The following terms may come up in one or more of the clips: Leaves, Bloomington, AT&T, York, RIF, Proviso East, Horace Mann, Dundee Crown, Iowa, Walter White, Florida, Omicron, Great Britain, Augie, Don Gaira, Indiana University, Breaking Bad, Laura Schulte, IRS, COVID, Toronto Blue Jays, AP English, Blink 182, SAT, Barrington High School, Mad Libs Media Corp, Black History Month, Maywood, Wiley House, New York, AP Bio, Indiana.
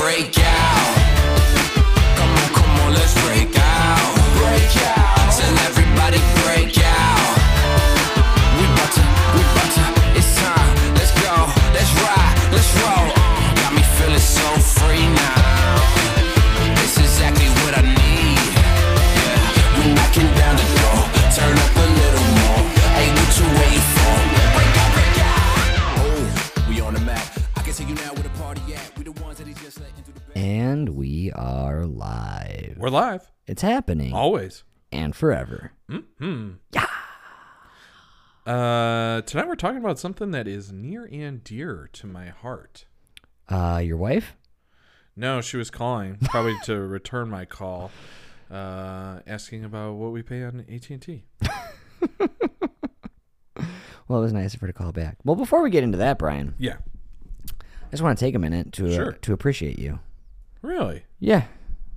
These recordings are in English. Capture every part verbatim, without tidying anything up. break out. Come on, come on, let's break out. Break out. Tell everybody break out. We bout to, we bout to, it's time. Let's go, let's ride, let's roll. Got me feeling so free now. This is exactly what I need. Yeah, we're knocking down the door. Turn up a little more. Hey, what you waiting for? Break out, break out. Oh, we on the map. I can see you now with a party at. We the ones that he's just letting do the best. And we are live. We're live. It's happening. Always. And forever. Mm-hmm. Yeah. Uh, tonight we're talking about something that is near and dear to my heart. Uh, your wife? No, she was calling, probably to return my call, uh, asking about what we pay on A T and T. Well, it was nice of her to call back. Well, before we get into that, Brian. Yeah. I just want to take a minute to sure. uh, to appreciate you. Really? Yeah.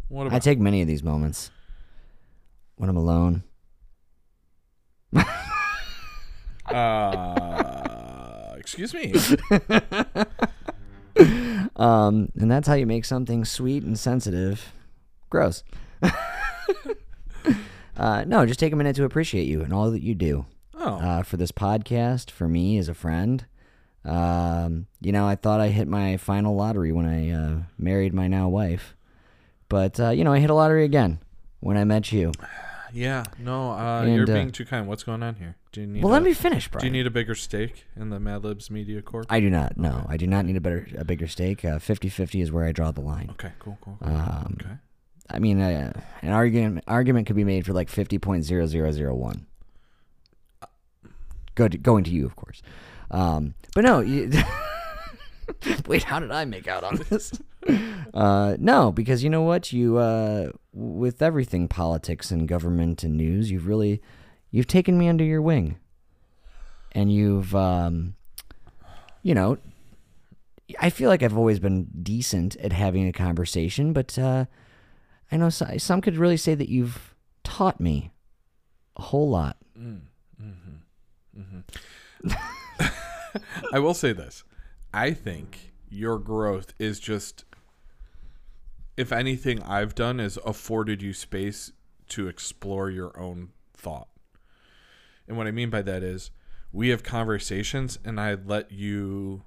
What about? I take many of these moments when I'm alone. Uh, excuse me. um, and that's how you make something sweet and sensitive gross. uh, no, just take a minute to appreciate you and all that you do. Oh. Uh, for this podcast, for me as a friend. Um, you know, I thought I hit my final lottery when I uh, married my now wife, but uh, you know, I hit a lottery again when I met you. Yeah, no, uh, and, you're uh, being too kind. What's going on here? Do you need well, a, let me finish, Brian. Do you need a bigger stake in the Mad Libs Media Corp? I do not. No, okay. I do not need a better, a bigger stake. Uh, fifty-fifty is where I draw the line. Okay, cool, cool. cool. Um, okay. I mean, uh, an argument argument could be made for like fifty point zero zero zero one. Good, going to you, of course. Um, but no, you, wait, how did I make out on this? Uh, no, because you know what? You, uh, with everything, politics and government and news, you've really, you've taken me under your wing and you've, um, you know, I feel like I've always been decent at having a conversation, but, uh, I know some could really say that you've taught me a whole lot. Mm, mm-hmm, mm-hmm. I will say this. I think your growth is just, if anything I've done is afforded you space to explore your own thought. And what I mean by that is we have conversations and I let you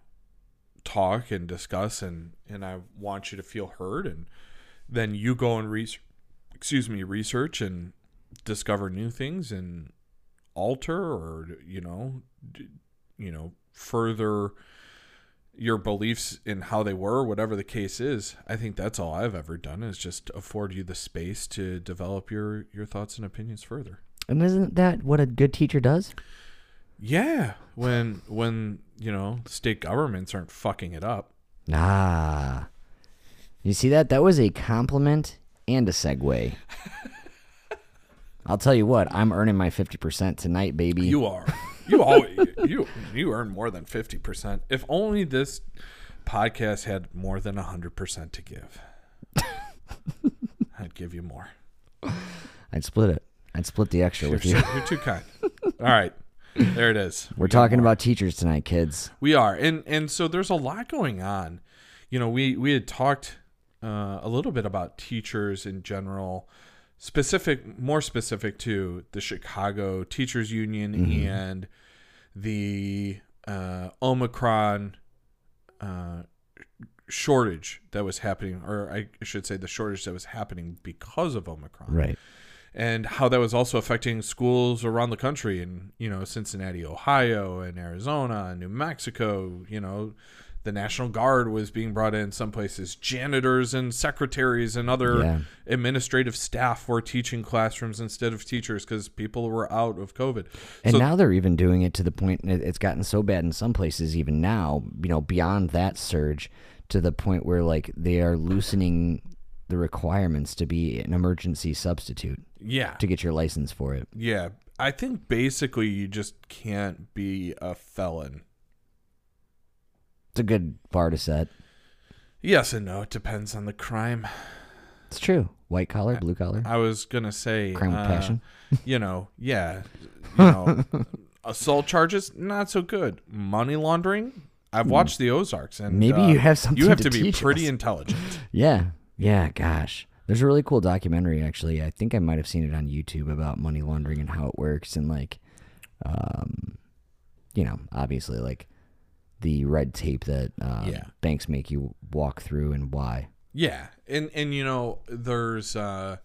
talk and discuss and, and I want you to feel heard. And then you go and research, excuse me, research and discover new things and alter or, you know, d- you know, further your beliefs in how they were, whatever the case is. I think that's all I've ever done is just afford you the space to develop your, your thoughts and opinions further. And isn't that what a good teacher does? Yeah. When, when, you know, state governments aren't fucking it up. Ah, you see that? That was a compliment and a segue. I'll tell you what, I'm earning my fifty percent tonight, baby. You are. You always, you you earn more than fifty percent. If only this podcast had more than one hundred percent to give. I'd give you more. I'd split it. I'd split the extra you're, with you. You're too kind. All right. There it is. We're we talking about teachers tonight, kids. We are. And and so there's a lot going on. You know, we, we had talked uh, a little bit about teachers in general. Specific, more specific to the Chicago Teachers Union mm-hmm. and the uh, Omicron uh, shortage that was happening, or I should say the shortage that was happening because of Omicron. Right. And how that was also affecting schools around the country in, you know, Cincinnati, Ohio, and Arizona, and New Mexico. You know, the National Guard was being brought in some places. Janitors and secretaries and other yeah. administrative staff were teaching classrooms instead of teachers because people were out of COVID. And so, now they're even doing it to the point it's gotten so bad in some places even now, you know, beyond that surge to the point where like they are loosening the requirements to be an emergency substitute. Yeah. To get your license for it. Yeah. I think basically you just can't be a felon. It's a good bar to set. Yes and no. It depends on the crime. It's true. White collar, blue collar. I was going to say. Crime with uh, passion. You know, yeah. You know, assault charges, not so good. Money laundering, I've watched the Ozarks, and maybe uh, you have something. You have to, to be pretty us. intelligent. Yeah, yeah. Gosh, there's a really cool documentary actually. I think I might have seen it on YouTube about money laundering and how it works, and like, um, you know, obviously like the red tape that uh, yeah. banks make you walk through and why. Yeah, and and you know, there's uh,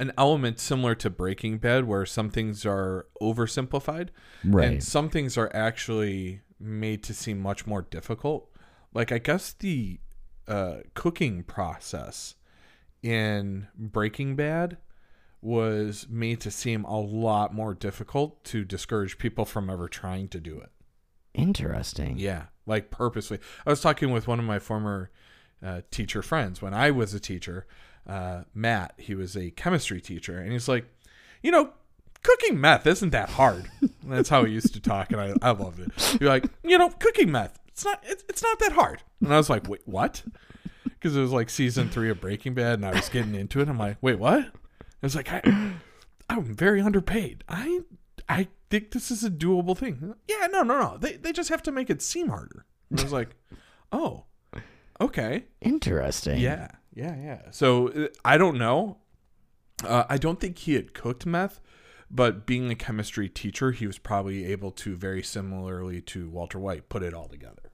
an element similar to Breaking Bad where some things are oversimplified, right? And some things are actually made to seem much more difficult. Like, I guess the uh, cooking process in Breaking Bad was made to seem a lot more difficult to discourage people from ever trying to do it. Interesting. Yeah, like purposely. I was talking with one of my former uh, teacher friends when I was a teacher, uh, Matt. He was a chemistry teacher, and he's like, you know, cooking meth isn't that hard. That's how he used to talk, and I, I loved it. You're like, you know, cooking meth, it's not it's, it's not that hard. And I was like, wait, what? Because it was like season three of Breaking Bad, and I was getting into it. I'm like, wait, what? I was like, I, I'm very underpaid. I I think this is a doable thing. Yeah, no, no, no. They they just have to make it seem harder. And I was like, oh, okay, interesting. Yeah, yeah, yeah. So I don't know. Uh, I don't think he had cooked meth. But being a chemistry teacher, he was probably able to, very similarly to Walter White, put it all together.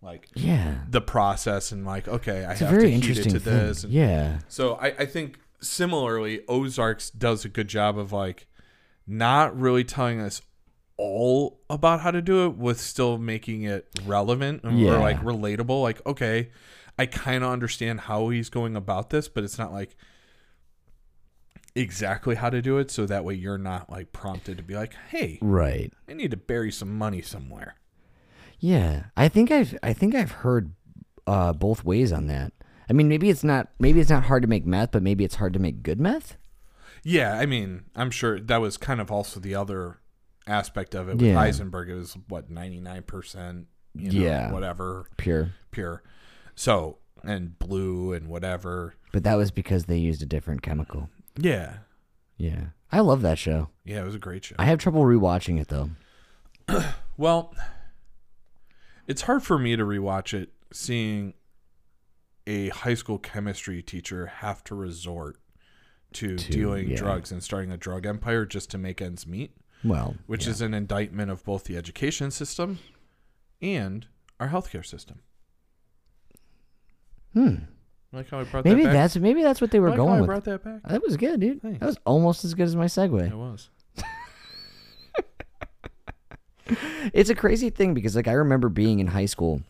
Like, yeah, the process and like, okay, I it's have to heat it to thing. this. And yeah. So I, I think similarly, Ozarks does a good job of like not really telling us all about how to do it with still making it relevant and yeah. or like relatable. Like, okay, I kind of understand how he's going about this, but it's not like exactly how to do it, so that way you're not like prompted to be like, hey, right, I need to bury some money somewhere. Yeah, I think I've I think I've heard uh, both ways on that. I mean, maybe it's not maybe it's not hard to make meth, but maybe it's hard to make good meth. Yeah, I mean, I'm sure that was kind of also the other aspect of it with yeah. Heisenberg. It was what ninety-nine percent, you know, yeah, whatever, pure, pure. So and blue and whatever. But that was because they used a different chemical. Yeah. Yeah. I love that show. Yeah, it was a great show. I have trouble rewatching it, though. Well, it's hard for me to rewatch it seeing a high school chemistry teacher have to resort to, to dealing yeah. drugs and starting a drug empire just to make ends meet. Well, which yeah. is an indictment of both the education system and our healthcare system. Hmm. Like how I brought maybe that back. That's maybe that's what they were like going how I with. Brought that back. That was good, dude. Thanks. That was almost as good as my segue. It was. It's a crazy thing because like I remember being in high school,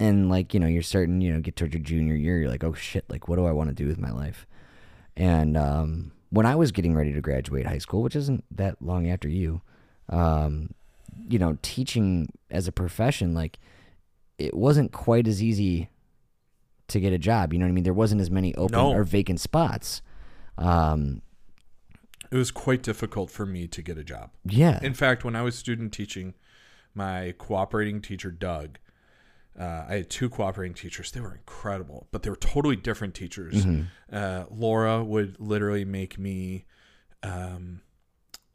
and like you know you're starting you know get towards your junior year, you're like, oh shit, like what do I want to do with my life? And um, when I was getting ready to graduate high school, which isn't that long after you, um, you know, teaching as a profession, like it wasn't quite as easy to get a job, you know what I mean? There wasn't as many open no. or vacant spots. Um, it was quite difficult for me to get a job. Yeah. In fact, when I was student teaching, my cooperating teacher, Doug, uh, I had two cooperating teachers. They were incredible, but they were totally different teachers. Mm-hmm. Uh, Laura would literally make me um,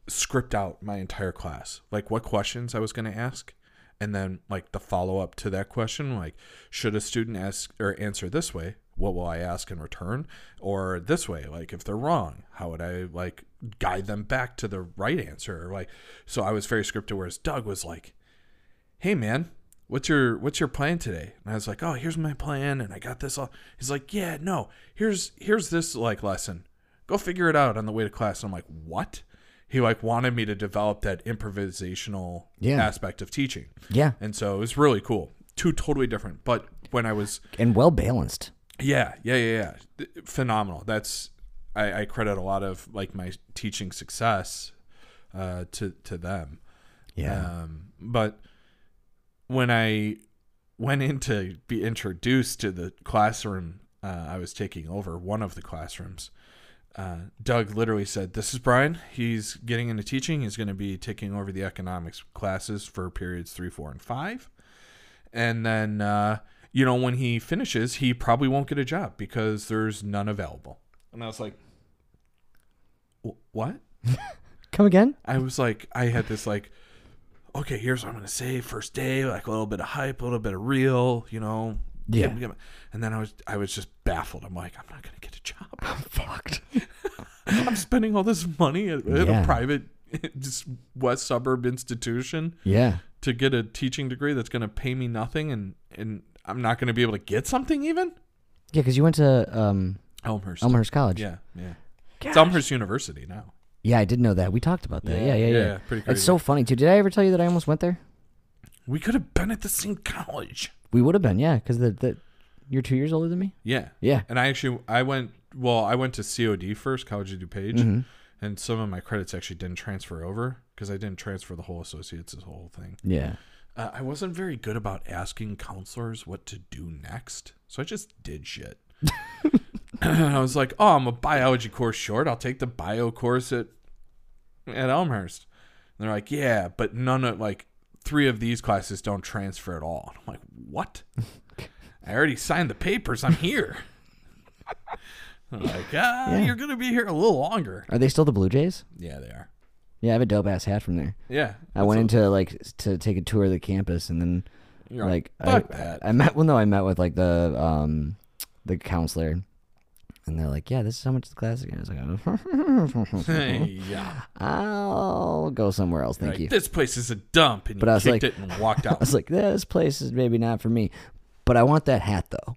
script out my entire class, like what questions I was going to ask. And then, like, the follow-up to that question, like, should a student ask or answer this way? What will I ask in return? Or this way, like, if they're wrong, how would I, like, guide them back to the right answer? Like, so I was very scripted, whereas Doug was like, hey, man, what's your what's your plan today? And I was like, oh, here's my plan, and I got this all. He's like, yeah, no, here's here's this, like, lesson. Go figure it out on the way to class. And I'm like, what? He like wanted me to develop that improvisational yeah. aspect of teaching. Yeah. And so it was really cool. Two totally different. But when I was... And well balanced. Yeah. Yeah. Yeah. Yeah. Phenomenal. That's... I, I credit a lot of like my teaching success uh, to, to them. Yeah. Um, but when I went in to be introduced to the classroom uh, I was taking over, one of the classrooms, Uh, Doug literally said, this is Brian. He's getting into teaching. He's going to be taking over the economics classes for periods three, four, and five. And then, uh, you know, when he finishes, he probably won't get a job because there's none available. And I was like, what? Come again? I was like, I had this like okay, here's what I'm going to say first day, like a little bit of hype, a little bit of real, you know. Yeah. Give me, give me. And then I was I was just baffled. I'm like, I'm not going to get a job. I'm fucked. I'm spending all this money at, yeah. at a private just West Suburb institution yeah. to get a teaching degree that's going to pay me nothing, and, and I'm not going to be able to get something even? Yeah, because you went to um, Elmhurst. Elmhurst College. Yeah, yeah. Gosh. It's Elmhurst University now. Yeah, I did know that. We talked about that. Yeah, yeah, yeah. yeah. yeah pretty crazy. It's so funny, too. Did I ever tell you that I almost went there? We could have been at the same college. We would have been, yeah, because the, the, you're two years older than me? Yeah. Yeah. And I actually, I went, well, I went to C O D first, College of DuPage, mm-hmm. and some of my credits actually didn't transfer over because I didn't transfer the whole associates, this whole thing. Yeah. Uh, I wasn't very good about asking counselors what to do next, so I just did shit. I was like, oh, I'm a biology course short. I'll take the bio course at at Elmhurst. And they're like, yeah, but none of, like, three of these classes don't transfer at all. And I'm like, what? I already signed the papers. I'm here. They're like, ah, yeah. you're going to be here a little longer. Are they still the Blue Jays? Yeah, they are. Yeah, I have a dope-ass hat from there. Yeah. I went into, like, to take a tour of the campus, and then, you're like, like I, that. I met, well, no, I met with, like, the, um, the counselor. And they're like, yeah, this is how much the class is. I was like, hey, yeah. I'll go somewhere else. Thank right. you. This place is a dump. And but you I kicked like, it and walked out. I was like, this place is maybe not for me. But I want that hat, though.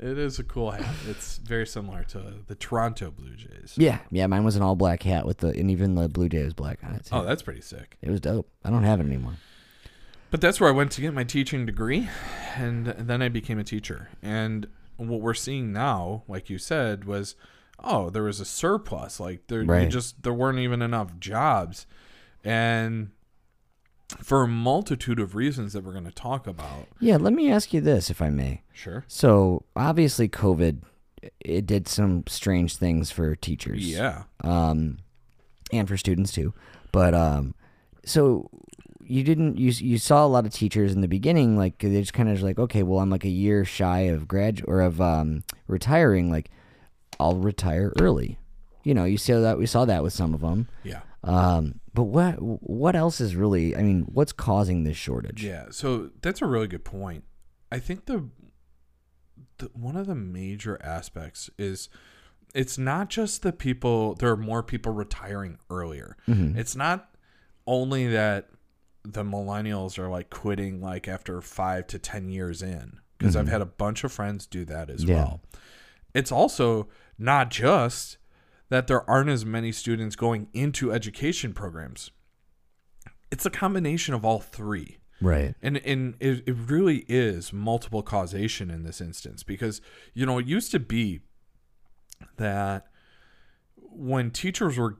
It is a cool hat. It's very similar to the Toronto Blue Jays. Yeah. Yeah, mine was an all-black hat, with the, and even the Blue Jay was black on it, too. Oh, that's pretty sick. It was dope. I don't have it anymore. But that's where I went to get my teaching degree, and then I became a teacher. And what we're seeing now, like you said, was, oh, there was a surplus. Like, there right. just there weren't even enough jobs. And for a multitude of reasons that we're going to talk about. Yeah, let me ask you this, if I may. Sure. So, obviously, COVID, it did some strange things for teachers. Yeah. Um, and for students, too. But, um, so... You didn't. You you saw a lot of teachers in the beginning, like they just kind of like, okay, well, I'm like a year shy of grad or of um, retiring. Like, I'll retire early. You know, you see that we saw that with some of them. Yeah. Um. But what what else is really? I mean, what's causing this shortage? Yeah. So that's a really good point. I think the, the one of the major aspects is. It's not just the people. There are more people retiring earlier. Mm-hmm. It's not only that. The millennials are like quitting like after five to ten years in, because mm-hmm. I've had a bunch of friends do that as yeah. well. It's also not just that there aren't as many students going into education programs. It's a combination of all three. Right. And and it, it really is multiple causation in this instance, because, you know, it used to be that when teachers were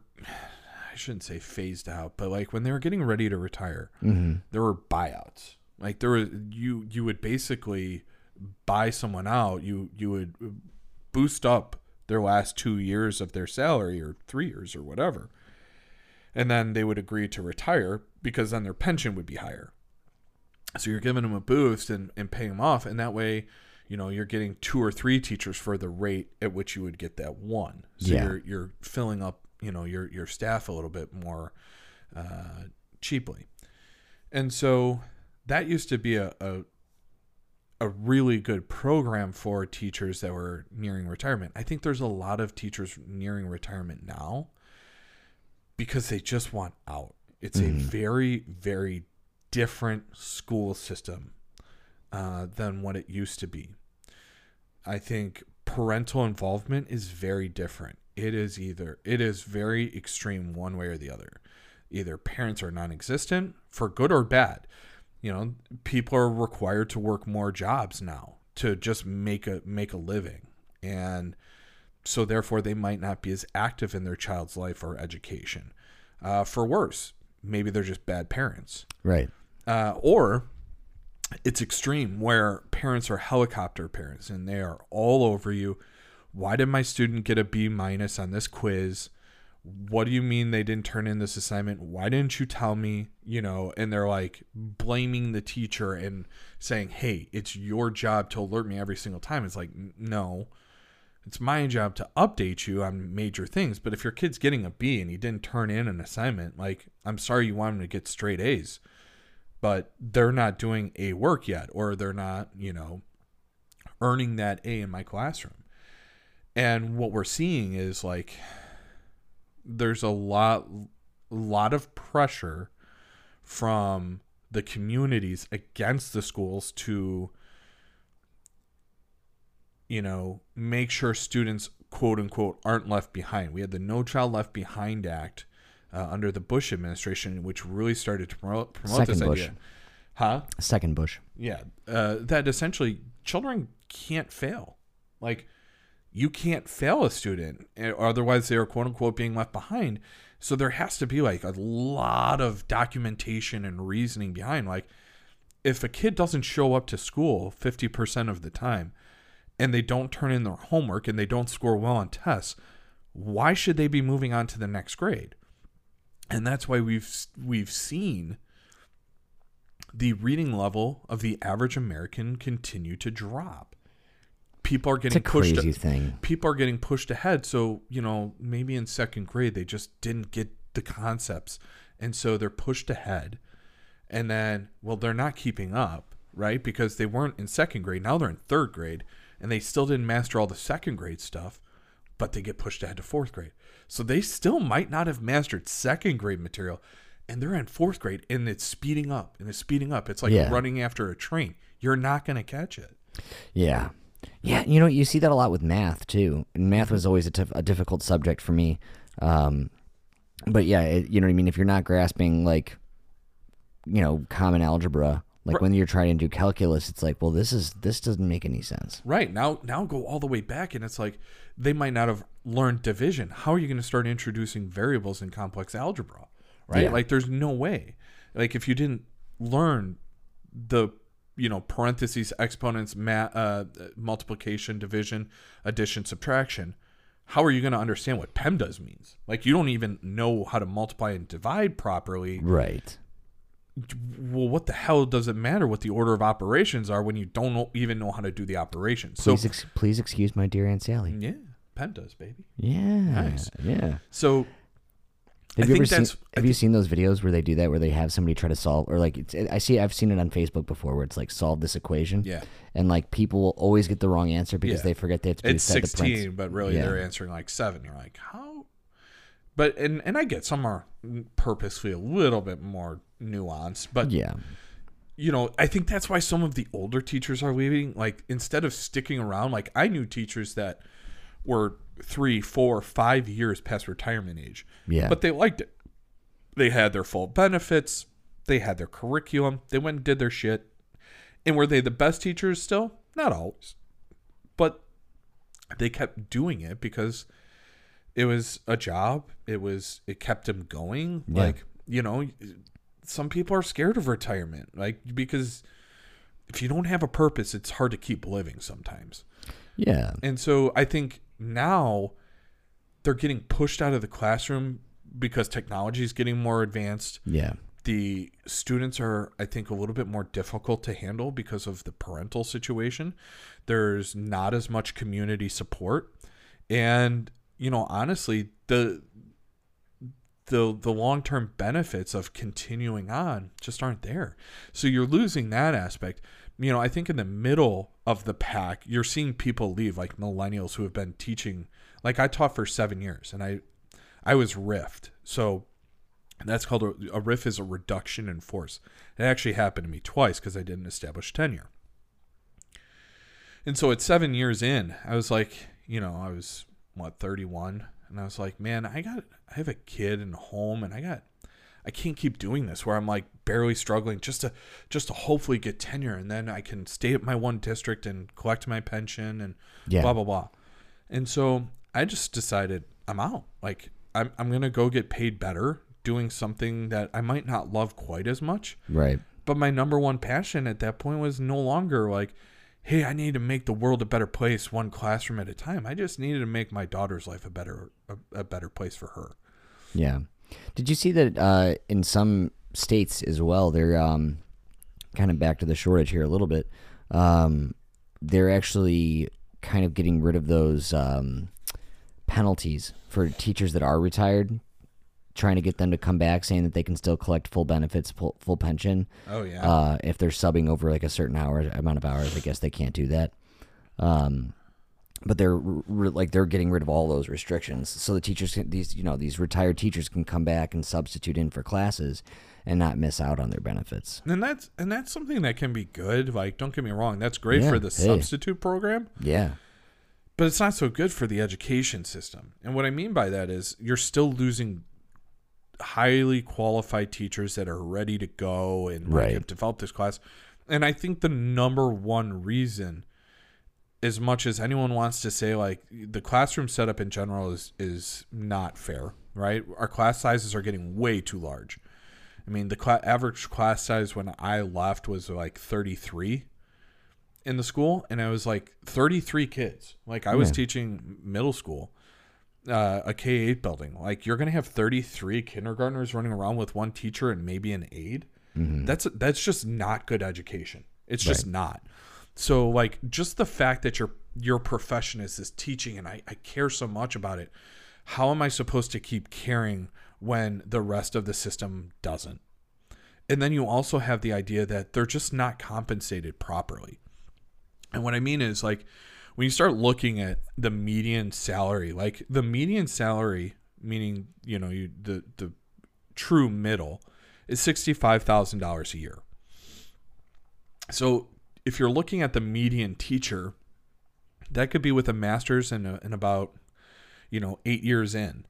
I shouldn't say phased out, but like when they were getting ready to retire, mm-hmm. there were buyouts. Like there were, you, you would basically buy someone out. You, you would boost up their last two years of their salary or three years or whatever. And then they would agree to retire because then their pension would be higher. So you're giving them a boost and, and paying them off. And that way, you know, you're getting two or three teachers for the rate at which you would get that one. So yeah. you're, you're filling up, you know, your your staff a little bit more uh, cheaply. And so that used to be a, a a really good program for teachers that were nearing retirement. I think there's a lot of teachers nearing retirement now because they just want out. It's mm-hmm. a very, very different school system uh, than what it used to be. I think parental involvement is very different. It is either, it is very extreme one way or the other. Either parents are non-existent for good or bad. You know, people are required to work more jobs now to just make a, make a living. And so therefore they might not be as active in their child's life or education, uh, for worse. Maybe they're just bad parents. Right. Uh, or it's extreme where parents are helicopter parents and they are all over you. Why did my student get a B minus on this quiz? What do you mean they didn't turn in this assignment? Why didn't you tell me? You know, and they're like blaming the teacher and saying, hey, it's your job to alert me every single time. It's like, no, It's my job to update you on major things. But if your kid's getting a B and he didn't turn in an assignment, like, I'm sorry, you want him to get straight A's, but they're not doing A work yet, or they're not, you know, earning that A in my classroom. And what we're seeing is, like, there's a lot, lot of pressure from the communities against the schools to, you know, make sure students, quote unquote, aren't left behind. We had the No Child Left Behind Act uh, under the Bush administration, which really started to promote, promote Second this Bush. idea. Huh? Second Bush. Yeah. Uh, that essentially children can't fail. Like, you can't fail a student, otherwise they are, quote unquote, being left behind. So there has to be, like, a lot of documentation and reasoning behind, like, if a kid doesn't show up to school fifty percent of the time and they don't turn in their homework and they don't score well on tests, why should they be moving on to the next grade? And that's why we've we've seen the reading level of the average American continue to drop. People are getting it's a pushed crazy thing. People are getting pushed ahead. So, you know, maybe in second grade they just didn't get the concepts, and so they're pushed ahead. And then, well, they're not keeping up, right? Because they weren't in second grade. Now they're in third grade, and they still didn't master all the second grade stuff, but they get pushed ahead to fourth grade. So they still might not have mastered second grade material, and they're in fourth grade, and it's speeding up, and it's speeding up. It's like yeah. running after a train. You're not going to catch it. Yeah. Yeah, you know, you see that a lot with math, too. And math was always a, tif- a difficult subject for me. Um, but, yeah, it, you know what I mean? If you're not grasping, like, you know, common algebra, like right. when you're trying to do calculus, it's like, well, this is this doesn't make any sense. Right. Now, now go all the way back, and it's like they might not have learned division. How are you going to start introducing variables in complex algebra, right? Yeah. Like, there's no way. Like, if you didn't learn the you know, parentheses, exponents, ma- uh, multiplication, division, addition, subtraction, how are you going to understand what PEMDAS means? Like, you don't even know how to multiply and divide properly. Right. Well, what the hell does it matter what the order of operations are when you don't know, even know how to do the operations? Please, so, ex- please excuse my dear Aunt Sally. Yeah. PEMDAS, baby. Yeah. Nice. Yeah. So... Have, you, ever seen, have th- you seen those videos where they do that, where they have somebody try to solve, or like, it's, I see, I've seen it on Facebook before where it's like, solve this equation. Yeah. And like, people will always get the wrong answer because yeah. they forget they have to do sixteen, the sixteen, but really yeah. they're answering like seven. You're like, how? But, and, and I get some are purposely a little bit more nuanced, but yeah, you know, I think that's why some of the older teachers are leaving. Like, instead of sticking around, like, I knew teachers that were three, four, five years past retirement age. Yeah. But they liked it. They had their full benefits. They had their curriculum. They went and did their shit. And were they the best teachers still? Not always. But they kept doing it because it was a job. It was, it kept them going. Yeah. Like, you know, some people are scared of retirement. Like, because if you don't have a purpose, it's hard to keep living sometimes. Yeah. And so I think now they're getting pushed out of the classroom because technology is getting more advanced. Yeah. The students are, I think, a little bit more difficult to handle because of the parental situation. There's not as much community support. And, you know, honestly, the the the long-term benefits of continuing on just aren't there. So you're losing that aspect. You know, I think in the middle of the pack, you're seeing people leave, like millennials who have been teaching. Like, I taught for seven years, and I I was R I F T. So that's called a, a R I F is a reduction in force. It actually happened to me twice because I didn't establish tenure. And so at seven years in, I was like, you know, I was, what, thirty-one? And I was like, man, I got, I have a kid and a home, and I got, I can't keep doing this where I'm like barely struggling just to just to hopefully get tenure, and then I can stay at my one district and collect my pension and yeah. blah blah blah. And so I just decided I'm out. Like, I'm I'm gonna go get paid better doing something that I might not love quite as much. Right. But my number one passion at that point was no longer like, hey, I need to make the world a better place one classroom at a time. I just needed to make my daughter's life a better a, a better place for her. Yeah. Did you see that uh, in some states as well, they're um, kind of back to the shortage here a little bit. Um, they're actually kind of getting rid of those um, penalties for teachers that are retired, trying to get them to come back, saying that they can still collect full benefits, full, full pension. Oh, yeah. Uh, if they're subbing over like a certain hour amount of hours, I guess they can't do that. Um, but they're re- like they're getting rid of all those restrictions, so the teachers, can, these you know, these retired teachers can come back and substitute in for classes and not miss out on their benefits. And that's and that's something that can be good. Like, don't get me wrong, that's great yeah, for the hey. substitute program. Yeah. But it's not so good for the education system. And what I mean by that is you're still losing highly qualified teachers that are ready to go and right. have developed this class. And I think the number one reason, as much as anyone wants to say, like, the classroom setup in general is, is not fair, right? Our class sizes are getting way too large. I mean, the cl- average class size when I left was like thirty-three in the school, and I was like thirty-three kids. Like, I was yeah. teaching middle school. Uh, a K eight building, like, you're gonna have thirty-three kindergartners running around with one teacher and maybe an aide. Mm-hmm. That's that's just not good education. It's right. just not. So, like, just the fact that your your profession is this teaching, and I, I care so much about it. How am I supposed to keep caring when the rest of the system doesn't? And then you also have the idea that they're just not compensated properly. And what I mean is, like, when you start looking at the median salary, like the median salary, meaning, you know, you, the, the true middle is sixty-five thousand dollars a year. So if you're looking at the median teacher, that could be with a master's and, a, and about, you know, eight years in.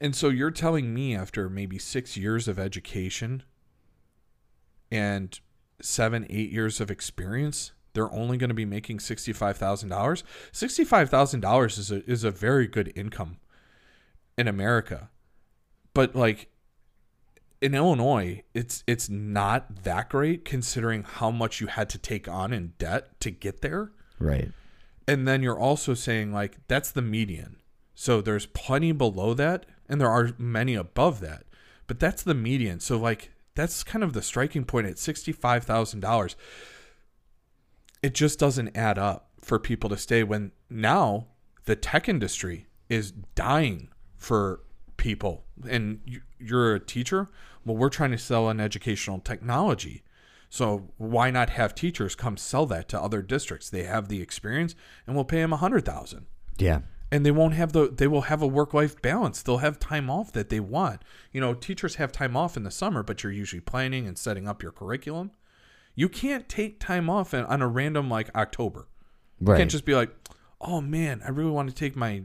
And so you're telling me after maybe six years of education and seven, eight years of experience, they're only going to be making sixty-five thousand dollars. sixty-five thousand dollars is a, is a very good income in America. But, like, in Illinois, it's it's not that great considering how much you had to take on in debt to get there. Right. And then you're also saying, like, that's the median. So there's plenty below that, and there are many above that. But that's the median. So, like, that's kind of the striking point at sixty-five thousand dollars. It just doesn't add up for people to stay when now the tech industry is dying for people. And you, you're a teacher. Well, we're trying to sell an educational technology. So why not have teachers come sell that to other districts? They have the experience and we'll pay them a hundred thousand. Yeah. And they won't have the, they will have a work-life balance. They'll have time off that they want. You know, teachers have time off in the summer, but you're usually planning and setting up your curriculum. You can't take time off on a random, like, October. You right. can't just be like, oh, man, I really want to take my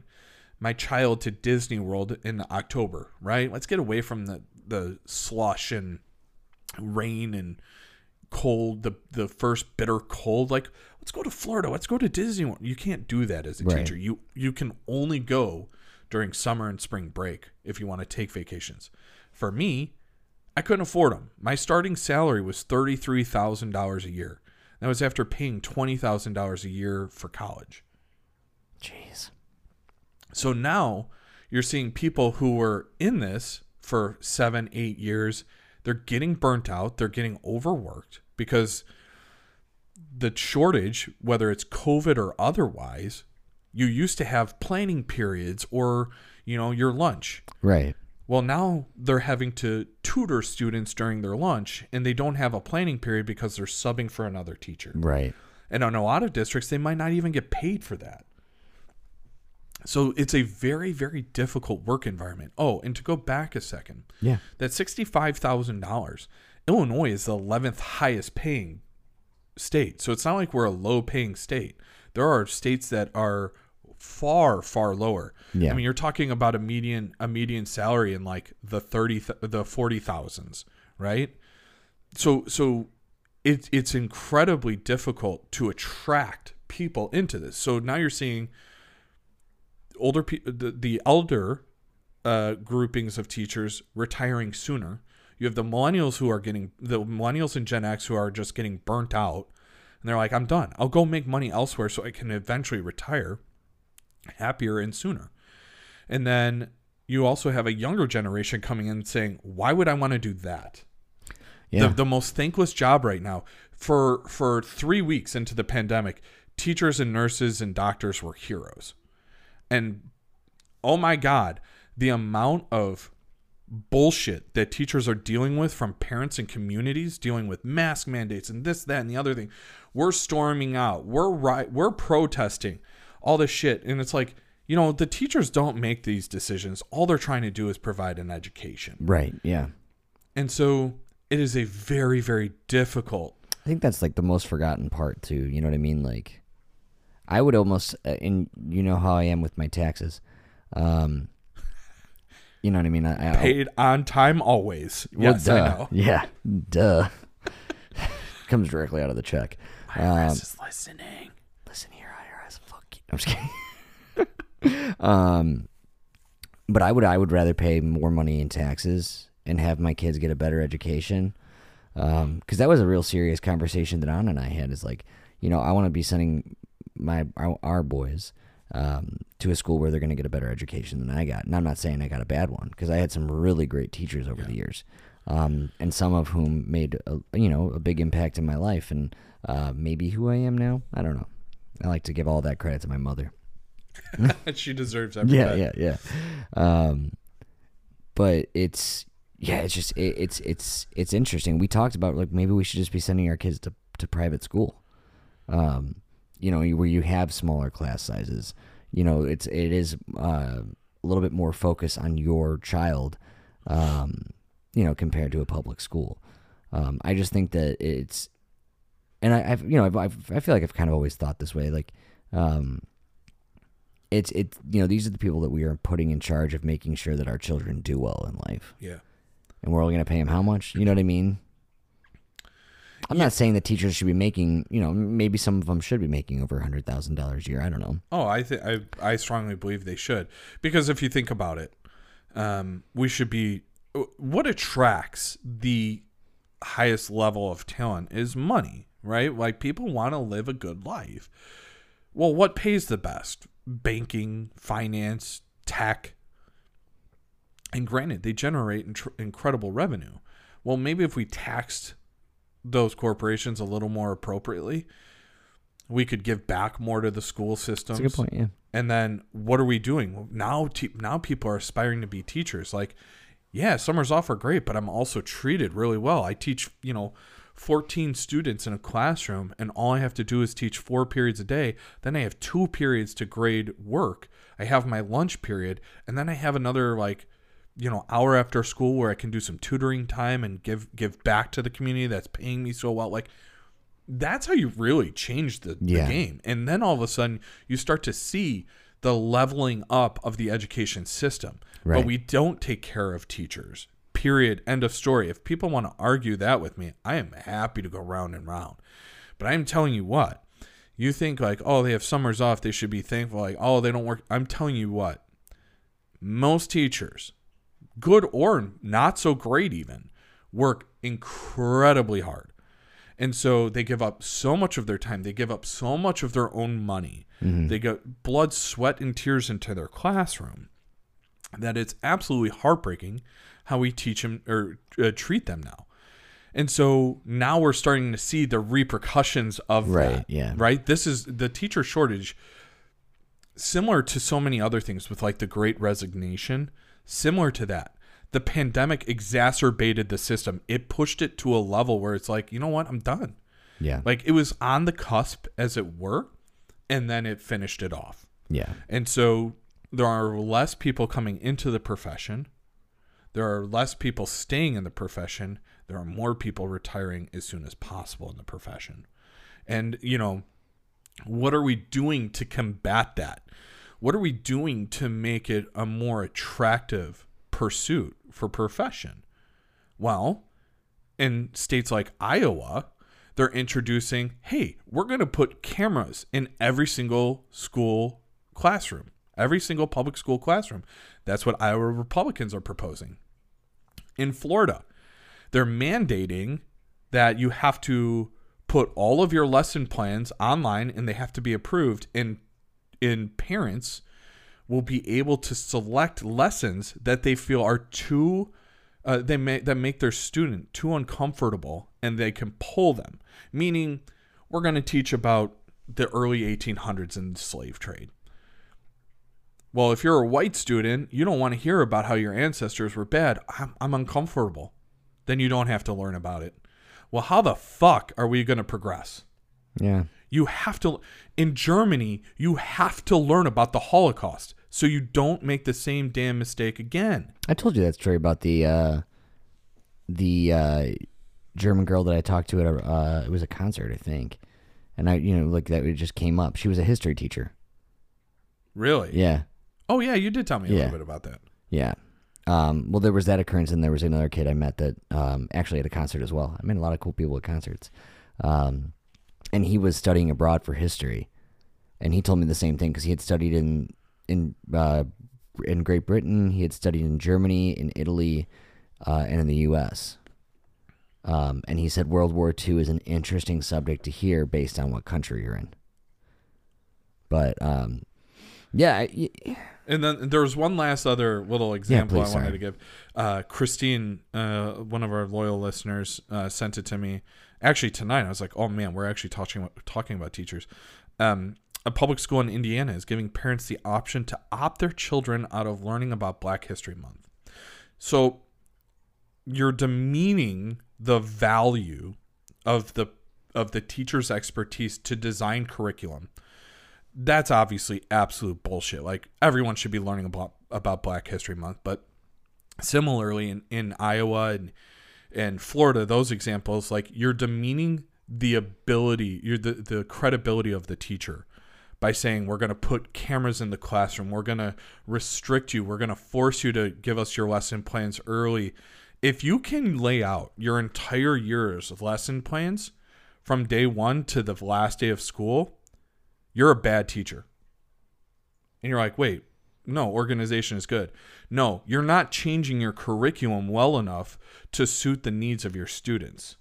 my child to Disney World in October, right? Let's get away from the, the slush and rain and cold, the, the first bitter cold. Like, let's go to Florida. Let's go to Disney World. You can't do that as a right. teacher. You, you can only go during summer and spring break if you want to take vacations. For me, I couldn't afford them. My starting salary was thirty-three thousand dollars a year. That was after paying twenty thousand dollars a year for college. Jeez. So now you're seeing people who were in this for seven, eight years. They're getting burnt out. They're getting overworked because the shortage, whether it's COVID or otherwise, you used to have planning periods or, you know, your lunch. Right. Well, now they're having to tutor students during their lunch, and they don't have a planning period because they're subbing for another teacher. Right. And on a lot of districts, they might not even get paid for that. So it's a very, very difficult work environment. Oh, and to go back a second, yeah, that sixty-five thousand dollars, Illinois is the eleventh highest paying state. So it's not like we're a low paying state. There are states that are far, far lower. Yeah. I mean, you're talking about a median, a median salary in like the thirty, the forty thousands, right? So, so it's it's incredibly difficult to attract people into this. So now you're seeing older people, the, the elder uh, groupings of teachers retiring sooner. You have the millennials who are getting the millennials and Gen X who are just getting burnt out, and they're like, I'm done. I'll go make money elsewhere so I can eventually retire happier and sooner. And then you also have a younger generation coming in saying, why would I want to do that? Yeah. The, the most thankless job right now. For for three weeks into the pandemic, teachers and nurses and doctors were heroes. And oh my God, the amount of bullshit that teachers are dealing with from parents and communities, dealing with mask mandates and this, that, and the other thing. We're storming out. We're right. We're protesting all this shit. And it's like, you know, the teachers don't make these decisions. All they're trying to do is provide an education. Right. Yeah. And so it is a very, very difficult. I think that's like the most forgotten part too. You know what I mean? Like I would almost, uh, and you know how I am with my taxes. Um, You know what I mean? I, I, Paid on time always. Well, yes, duh. I know. Yeah, duh. Comes directly out of the check. I R S um, is listening. Listen here, I R S. Fuck you. I'm just kidding. um, but I would, I would rather pay more money in taxes and have my kids get a better education. Um, because that was a real serious conversation that Anna and I had. Is like, you know, I want to be sending my our, our boys. Um, to a school where they're going to get a better education than I got. And I'm not saying I got a bad one, because I had some really great teachers over yeah. the years, um, and some of whom made a, you know, a big impact in my life and uh, maybe who I am now. I don't know. I like to give all that credit to my mother. She deserves every yeah, bit. Yeah, yeah. Um, but it's yeah, it's just it, it's it's it's interesting. We talked about like maybe we should just be sending our kids to to private school. Um, You know, where you have smaller class sizes, you know, it's it is uh, a little bit more focus on your child, um, you know, compared to a public school. Um, I just think that it's, and I, I've you know, I've, I've, I feel like I've kind of always thought this way. Like, um, it's it's you know, these are the people that we are putting in charge of making sure that our children do well in life. Yeah, and we're only going to pay them how much? You know what I mean? I'm yeah. not saying that teachers should be making, you know, maybe some of them should be making over one hundred thousand dollars a year. I don't know. Oh, I, th- I I strongly believe they should. Because if you think about it, um, we should be, what attracts the highest level of talent is money, right? Like people want to live a good life. Well, what pays the best? Banking, finance, tech. And granted, they generate in- incredible revenue. Well, maybe if we taxed those corporations a little more appropriately, we could give back more to the school systems. That's a good point, yeah. And then what are we doing? Well, now, te- now people are aspiring to be teachers. Like, yeah, summers off are great, but I'm also treated really well. I teach, you know, fourteen students in a classroom, and all I have to do is teach four periods a day. Then I have two periods to grade work. I have my lunch period, and then I have another, like, you know, hour after school where I can do some tutoring time and give, give back to the community that's paying me so well. Like that's how you really change the, yeah. the game. And then all of a sudden you start to see the leveling up of the education system, right. But we don't take care of teachers, period. End of story. If people want to argue that with me, I am happy to go round and round, but I'm telling you what, you think like, oh, they have summers off. They should be thankful. Like, oh, they don't work. I'm telling you what, most teachers, good or not so great even, work incredibly hard. And so they give up so much of their time. They give up so much of their own money. Mm-hmm. They get blood, sweat, and tears into their classroom that it's absolutely heartbreaking how we teach them or uh, treat them now. And so now we're starting to see the repercussions of right, that. Yeah. Right? This is the teacher shortage, similar to so many other things with like the Great Resignation. Similar to that, the pandemic exacerbated the system. It pushed it to a level where it's like, you know what? I'm done. Yeah. Like it was on the cusp, as it were, and then it finished it off. Yeah. And so there are less people coming into the profession. There are less people staying in the profession. There are more people retiring as soon as possible in the profession. And, you know, what are we doing to combat that? What are we doing to make it a more attractive pursuit for profession? Well, in states like Iowa, they're introducing, hey, we're going to put cameras in every single school classroom, every single public school classroom. That's what Iowa Republicans are proposing. In Florida, they're mandating that you have to put all of your lesson plans online and they have to be approved in in parents will be able to select lessons that they feel are too, uh, they make that make their student too uncomfortable and they can pull them. Meaning we're going to teach about the early eighteen hundreds and the slave trade. Well, if you're a white student, you don't want to hear about how your ancestors were bad. I'm, I'm uncomfortable. Then you don't have to learn about it. Well, how the fuck are we going to progress? Yeah. You have to, in Germany, you have to learn about the Holocaust so you don't make the same damn mistake again. I told you that story about the uh, the uh, German girl that I talked to at a, uh, it was a concert, I think. And I, you know, like that it just came up. She was a history teacher. Really? Yeah. Oh, yeah, you did tell me a yeah. little bit about that. Yeah. Um, well, there was that occurrence, and there was another kid I met that um, actually at a concert as well. I met a lot of cool people at concerts. Um, and he was studying abroad for history. And he told me the same thing because he had studied in in uh, in Great Britain. He had studied in Germany, in Italy, uh, and in the U S Um, and he said World War Two is an interesting subject to hear based on what country you're in. But... Um, Yeah, and then there was one last other little example yeah, please, I wanted sorry. to give. Uh, Christine, uh, one of our loyal listeners, uh, sent it to me actually tonight. I was like, "Oh man, we're actually talking about, talking about teachers." Um, a public school in Indiana is giving parents the option to opt their children out of learning about Black History Month. So you're demeaning the value of the of the teacher's expertise to design curriculum. That's obviously absolute bullshit. Like, everyone should be learning about, about Black History Month. But similarly, in, in Iowa and, and Florida, those examples, like, you're demeaning the ability, you're the, the credibility of the teacher by saying, we're going to put cameras in the classroom. We're going to restrict you. We're going to force you to give us your lesson plans early. If you can lay out your entire year's of lesson plans from day one to the last day of school, you're a bad teacher. And you're like, wait, no, organization is good. No, you're not changing your curriculum well enough to suit the needs of your students.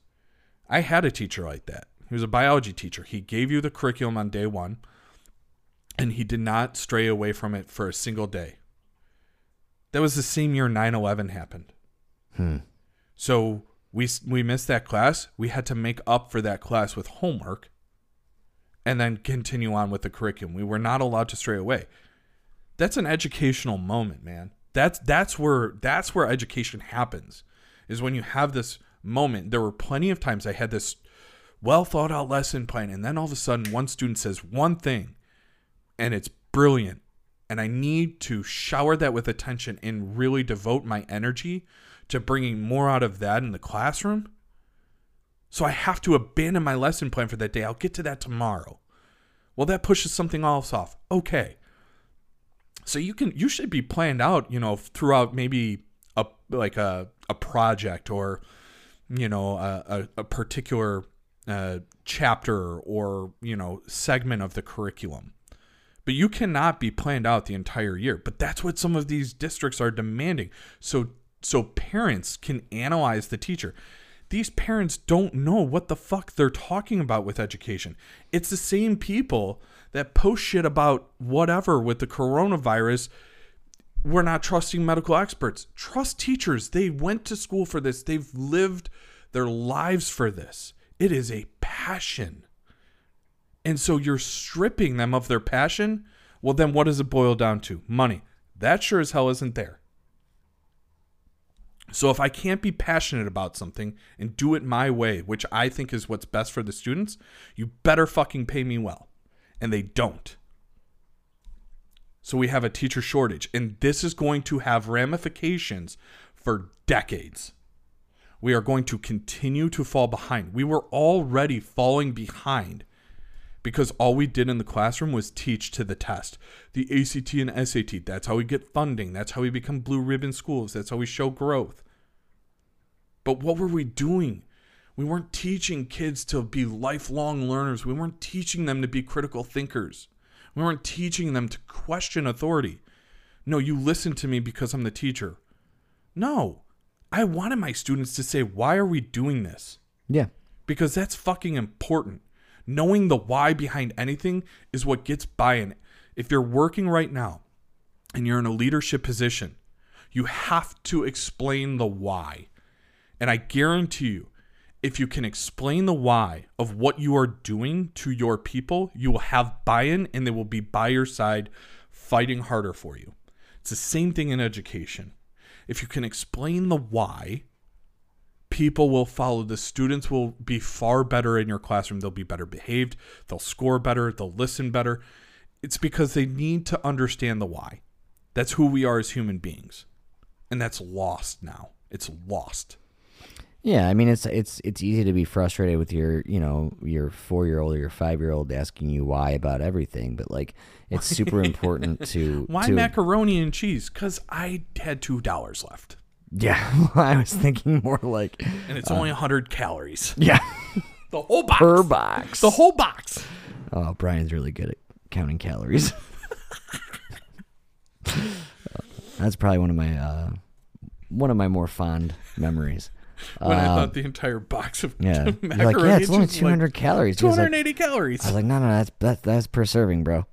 I had a teacher like that. He was a biology teacher. He gave you the curriculum on day one, and he did not stray away from it for a single day. That was the same year nine eleven happened. Hmm. So we we missed that class. We had to make up for that class with homework. And then continue on with the curriculum. We were not allowed to stray away. That's an educational moment, man. That's that's where that's where education happens, is when you have this moment. There were plenty of times I had this well thought out lesson plan, and then all of a sudden one student says one thing, and it's brilliant. And I need to shower that with attention and really devote my energy to bringing more out of that in the classroom. So I have to abandon my lesson plan for that day. I'll get to that tomorrow. Well, that pushes something else off. Okay. So you can, you should be planned out, you know, throughout maybe a like a a project or, you know, a a, a particular uh, chapter or, you know, segment of the curriculum. But you cannot be planned out the entire year. But that's what some of these districts are demanding. So so parents can analyze the teacher. These parents don't know what the fuck they're talking about with education. It's the same people that post shit about whatever with the coronavirus. We're not trusting medical experts. Trust teachers. They went to school for this. They've lived their lives for this. It is a passion. And so you're stripping them of their passion. Well, then what does it boil down to? Money. That sure as hell isn't there. So if I can't be passionate about something and do it my way, which I think is what's best for the students, you better fucking pay me well. And they don't. So we have a teacher shortage, and this is going to have ramifications for decades. We are going to continue to fall behind. We were already falling behind because all we did in the classroom was teach to the test. The A C T and S A T, that's how we get funding. That's how we become blue ribbon schools. That's how we show growth. But what were we doing? We weren't teaching kids to be lifelong learners. We weren't teaching them to be critical thinkers. We weren't teaching them to question authority. No, you listen to me because I'm the teacher. No, I wanted my students to say, why are we doing this? Yeah. Because that's fucking important. Knowing the why behind anything is what gets buy-in. If you're working right now and you're in a leadership position, you have to explain the why. And I guarantee you, if you can explain the why of what you are doing to your people, you will have buy-in and they will be by your side fighting harder for you. It's the same thing in education. If you can explain the why, people will follow. The students will be far better in your classroom. They'll be better behaved. They'll score better. They'll listen better. It's because they need to understand the why. That's who we are as human beings. And that's lost now. It's lost. Yeah, I mean, it's it's it's easy to be frustrated with your, you know, your four-year-old or your five-year-old asking you why about everything, but like it's super important to why to... macaroni and cheese? Because I had two dollars left. Yeah, well, I was thinking more like, and it's uh, only a hundred calories. Yeah, the whole box. Per box. The whole box. Oh, Brian's really good at counting calories. That's probably one of my uh, one of my more fond memories. When uh, I thought the entire box of yeah. macaroni, like, yeah, it's only two hundred like, calories. two hundred eighty like, calories. I was like, no, no, that's that, that's per serving, bro.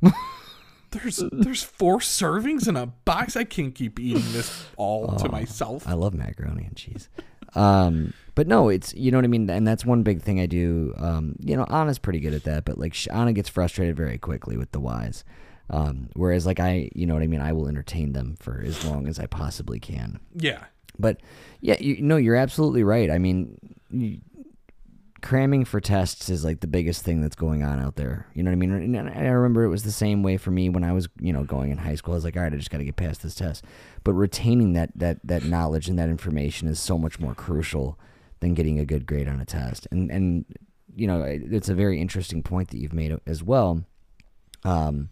there's there's four servings in a box. I can't keep eating this all oh, to myself. I love macaroni and cheese. um, but no, it's, you know what I mean? And that's one big thing I do. Um, you know, Anna's pretty good at that, but like Anna gets frustrated very quickly with the whys. Um, whereas like I, you know what I mean? I will entertain them for as long as I possibly can. Yeah. But yeah, you no, you're absolutely right. I mean, you, cramming for tests is like the biggest thing that's going on out there. You know what I mean? And I remember it was the same way for me when I was, you know, going in high school. I was like, all right, I just got to get past this test. But retaining that that that knowledge and that information is so much more crucial than getting a good grade on a test. And and you know, it's a very interesting point that you've made as well. Um,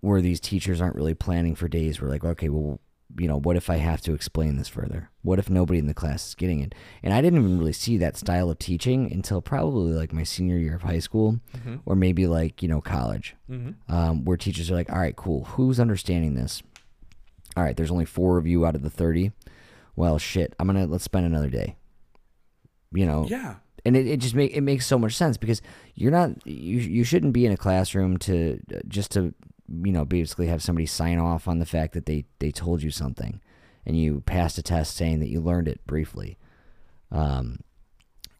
where these teachers aren't really planning for days. We're like, okay, well, you know, what if I have to explain this further? What if nobody in the class is getting it? And I didn't even really see that style of teaching until probably like my senior year of high school, mm-hmm. or maybe like, you know, college, mm-hmm. um, where teachers are like, all right, cool. Who's understanding this? All right. There's only four of you out of the thirty. Well, shit, I'm going to, let's spend another day, you know? Yeah. And it, it just make, it makes so much sense because you're not, you, you shouldn't be in a classroom to just to, you know, basically have somebody sign off on the fact that they, they told you something and you passed a test saying that you learned it briefly. Um,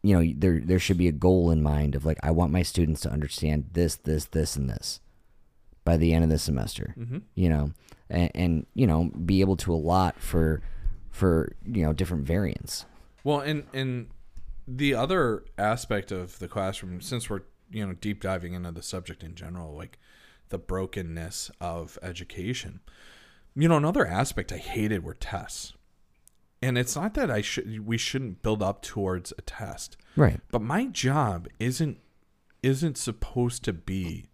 you know, there, there should be a goal in mind of like, I want my students to understand this, this, this, and this by the end of the semester, mm-hmm. you know, and, and, you know, be able to allot for, for, you know, different variants. Well, and, and the other aspect of the classroom, since we're, you know, deep diving into the subject in general, like, the brokenness of education. You know, another aspect I hated were tests. And it's not that I should we shouldn't build up towards a test. Right. But my job isn't isn't supposed to be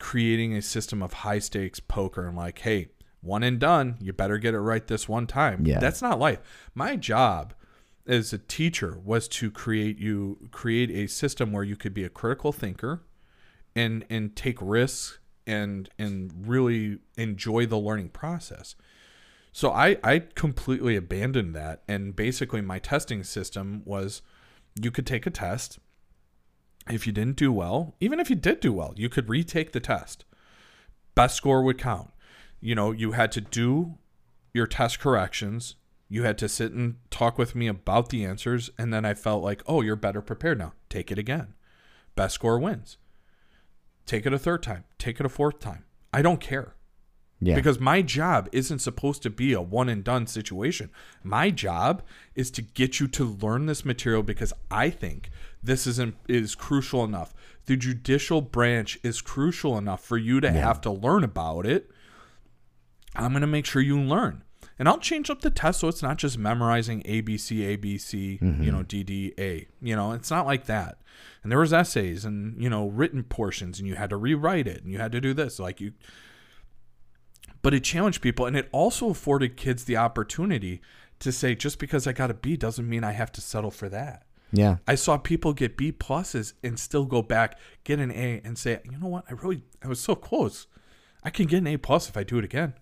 creating a system of high stakes poker and like, hey, one and done, you better get it right this one time. Yeah. That's not life. My job as a teacher was to create you create a system where you could be a critical thinker. And and take risks and and really enjoy the learning process. So I, I completely abandoned that. And basically my testing system was you could take a test. If you didn't do well, even if you did do well, you could retake the test. Best score would count. You know, you had to do your test corrections. You had to sit and talk with me about the answers. And then I felt like, oh, you're better prepared now. Take it again. Best score wins. Take it a third time. Take it a fourth time. I don't care. Yeah. Because my job isn't supposed to be a one and done situation. My job is to get you to learn this material because I think this is, is crucial enough. The judicial branch is crucial enough for you to yeah. have to learn about it. I'm going to make sure you learn. And I'll change up the test so it's not just memorizing A B C, A B C, mm-hmm. you know, D D A. You know, it's not like that. And there was essays and, you know, written portions and you had to rewrite it and you had to do this. Like you, but it challenged people. And it also afforded kids the opportunity to say, just because I got a B doesn't mean I have to settle for that. Yeah. I saw people get B pluses and still go back, get an A and say, you know what? I really, I was so close. I can get an A plus if I do it again.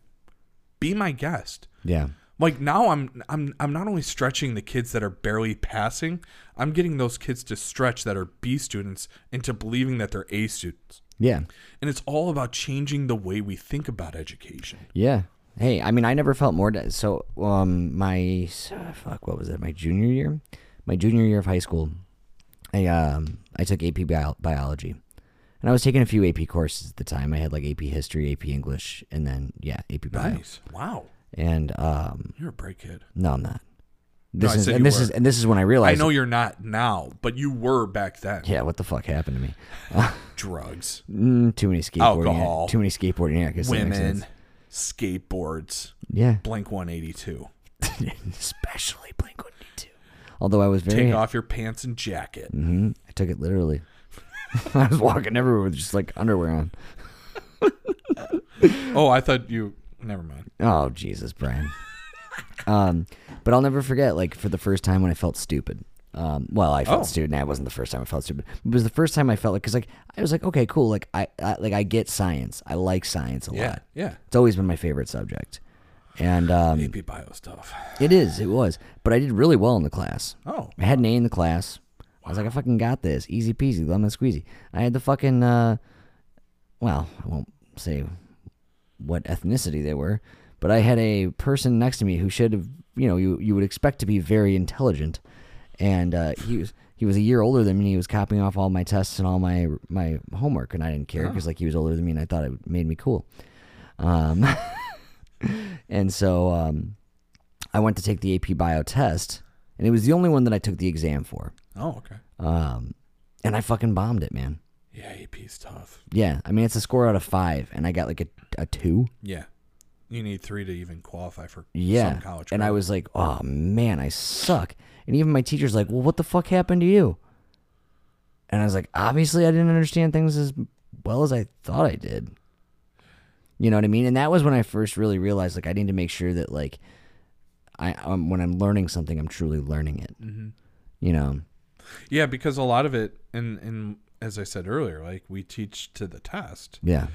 Be my guest. Yeah. Like now I'm I'm I'm not only stretching the kids that are barely passing, I'm getting those kids to stretch that are B students into believing that they're A students. Yeah. And it's all about changing the way we think about education. Yeah. Hey, I mean, I never felt more de- so um my fuck what was that? My junior year, my junior year of high school, I um I took A P Bio biology, and I was taking a few A P courses at the time. I had like A P History, A P English, and then yeah, A P Bio. Nice, wow. And um, you're a bright kid. No, I'm not. This no, is and this were. is and this is when I realized. I know you're not now, but you were back then. Yeah, what the fuck happened to me? Uh, Drugs. Mm, too many skateboarding. Alcohol. Too many skateboarding. Yeah, because women, skateboards. Yeah. Blink one eighty-two. Especially Blink one eighty-two. Although I was very take off your pants and jacket. Mm-hmm. I took it literally. I was walking everywhere with just like underwear on. Oh, I thought you. Never mind. Oh, Jesus, Brian. Um, but I'll never forget, like, for the first time when I felt stupid. Um, well, I felt oh. stupid. Nah, it wasn't the first time I felt stupid. It was the first time I felt like, because, like, I was like, okay, cool. Like, I, I like I get science. I like science a yeah, lot. Yeah. It's always been my favorite subject. And um, A P Bio stuff. It is. It was. But I did really well in the class. Oh. Wow. I had an A in the class. Wow. I was like, I fucking got this. Easy peasy. Lemon squeezy. I had the fucking, uh, well, I won't say what ethnicity they were, but I had a person next to me who should have, you know, you, you would expect to be very intelligent, and uh, he was he was a year older than me. He was copying off all my tests and all my my homework, and I didn't care because oh. like he was older than me, and I thought it made me cool. Um, and so um, I went to take the A P Bio test, and it was the only one that I took the exam for. Oh, okay. Um, and I fucking bombed it, man. Yeah, A P's tough. Yeah, I mean, it's a score out of five, and I got like a, a two. Yeah. You need three to even qualify for yeah. some college. Yeah, and I was like, oh, man, I suck. And even my teacher's like, well, what the fuck happened to you? And I was like, obviously, I didn't understand things as well as I thought I did. You know what I mean? And that was when I first really realized, like, I need to make sure that, like, I um, when I'm learning something, I'm truly learning it. Mm-hmm. You know? Yeah, because a lot of it, in... in as I said earlier, like we teach to the test. Yeah.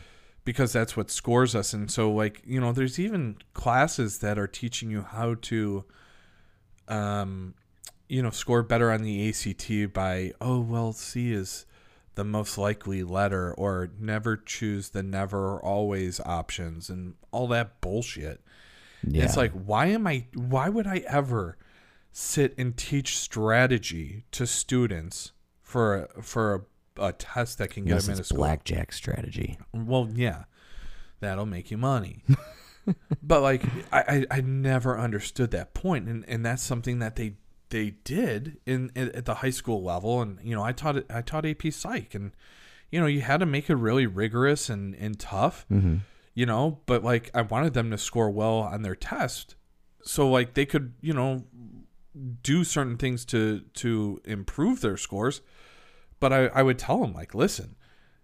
Because that's what scores us. And so like, you know, there's even classes that are teaching you how to, um, you know, score better on the A C T by, oh, well, C is the most likely letter, or never choose the never or always options and all that bullshit. Yeah. It's like, why am I, why would I ever sit and teach strategy to students for, for a, a test that can get them into school? Blackjack strategy. Well, yeah, that'll make you money. But like, I, I, I never understood that point, and and that's something that they they did in, in at the high school level. And you know, I taught I taught A P Psych, and you know, you had to make it really rigorous and and tough. Mm-hmm. You know, but like, I wanted them to score well on their test, so like they could, you know, do certain things to to improve their scores. But I, I would tell them, like, listen,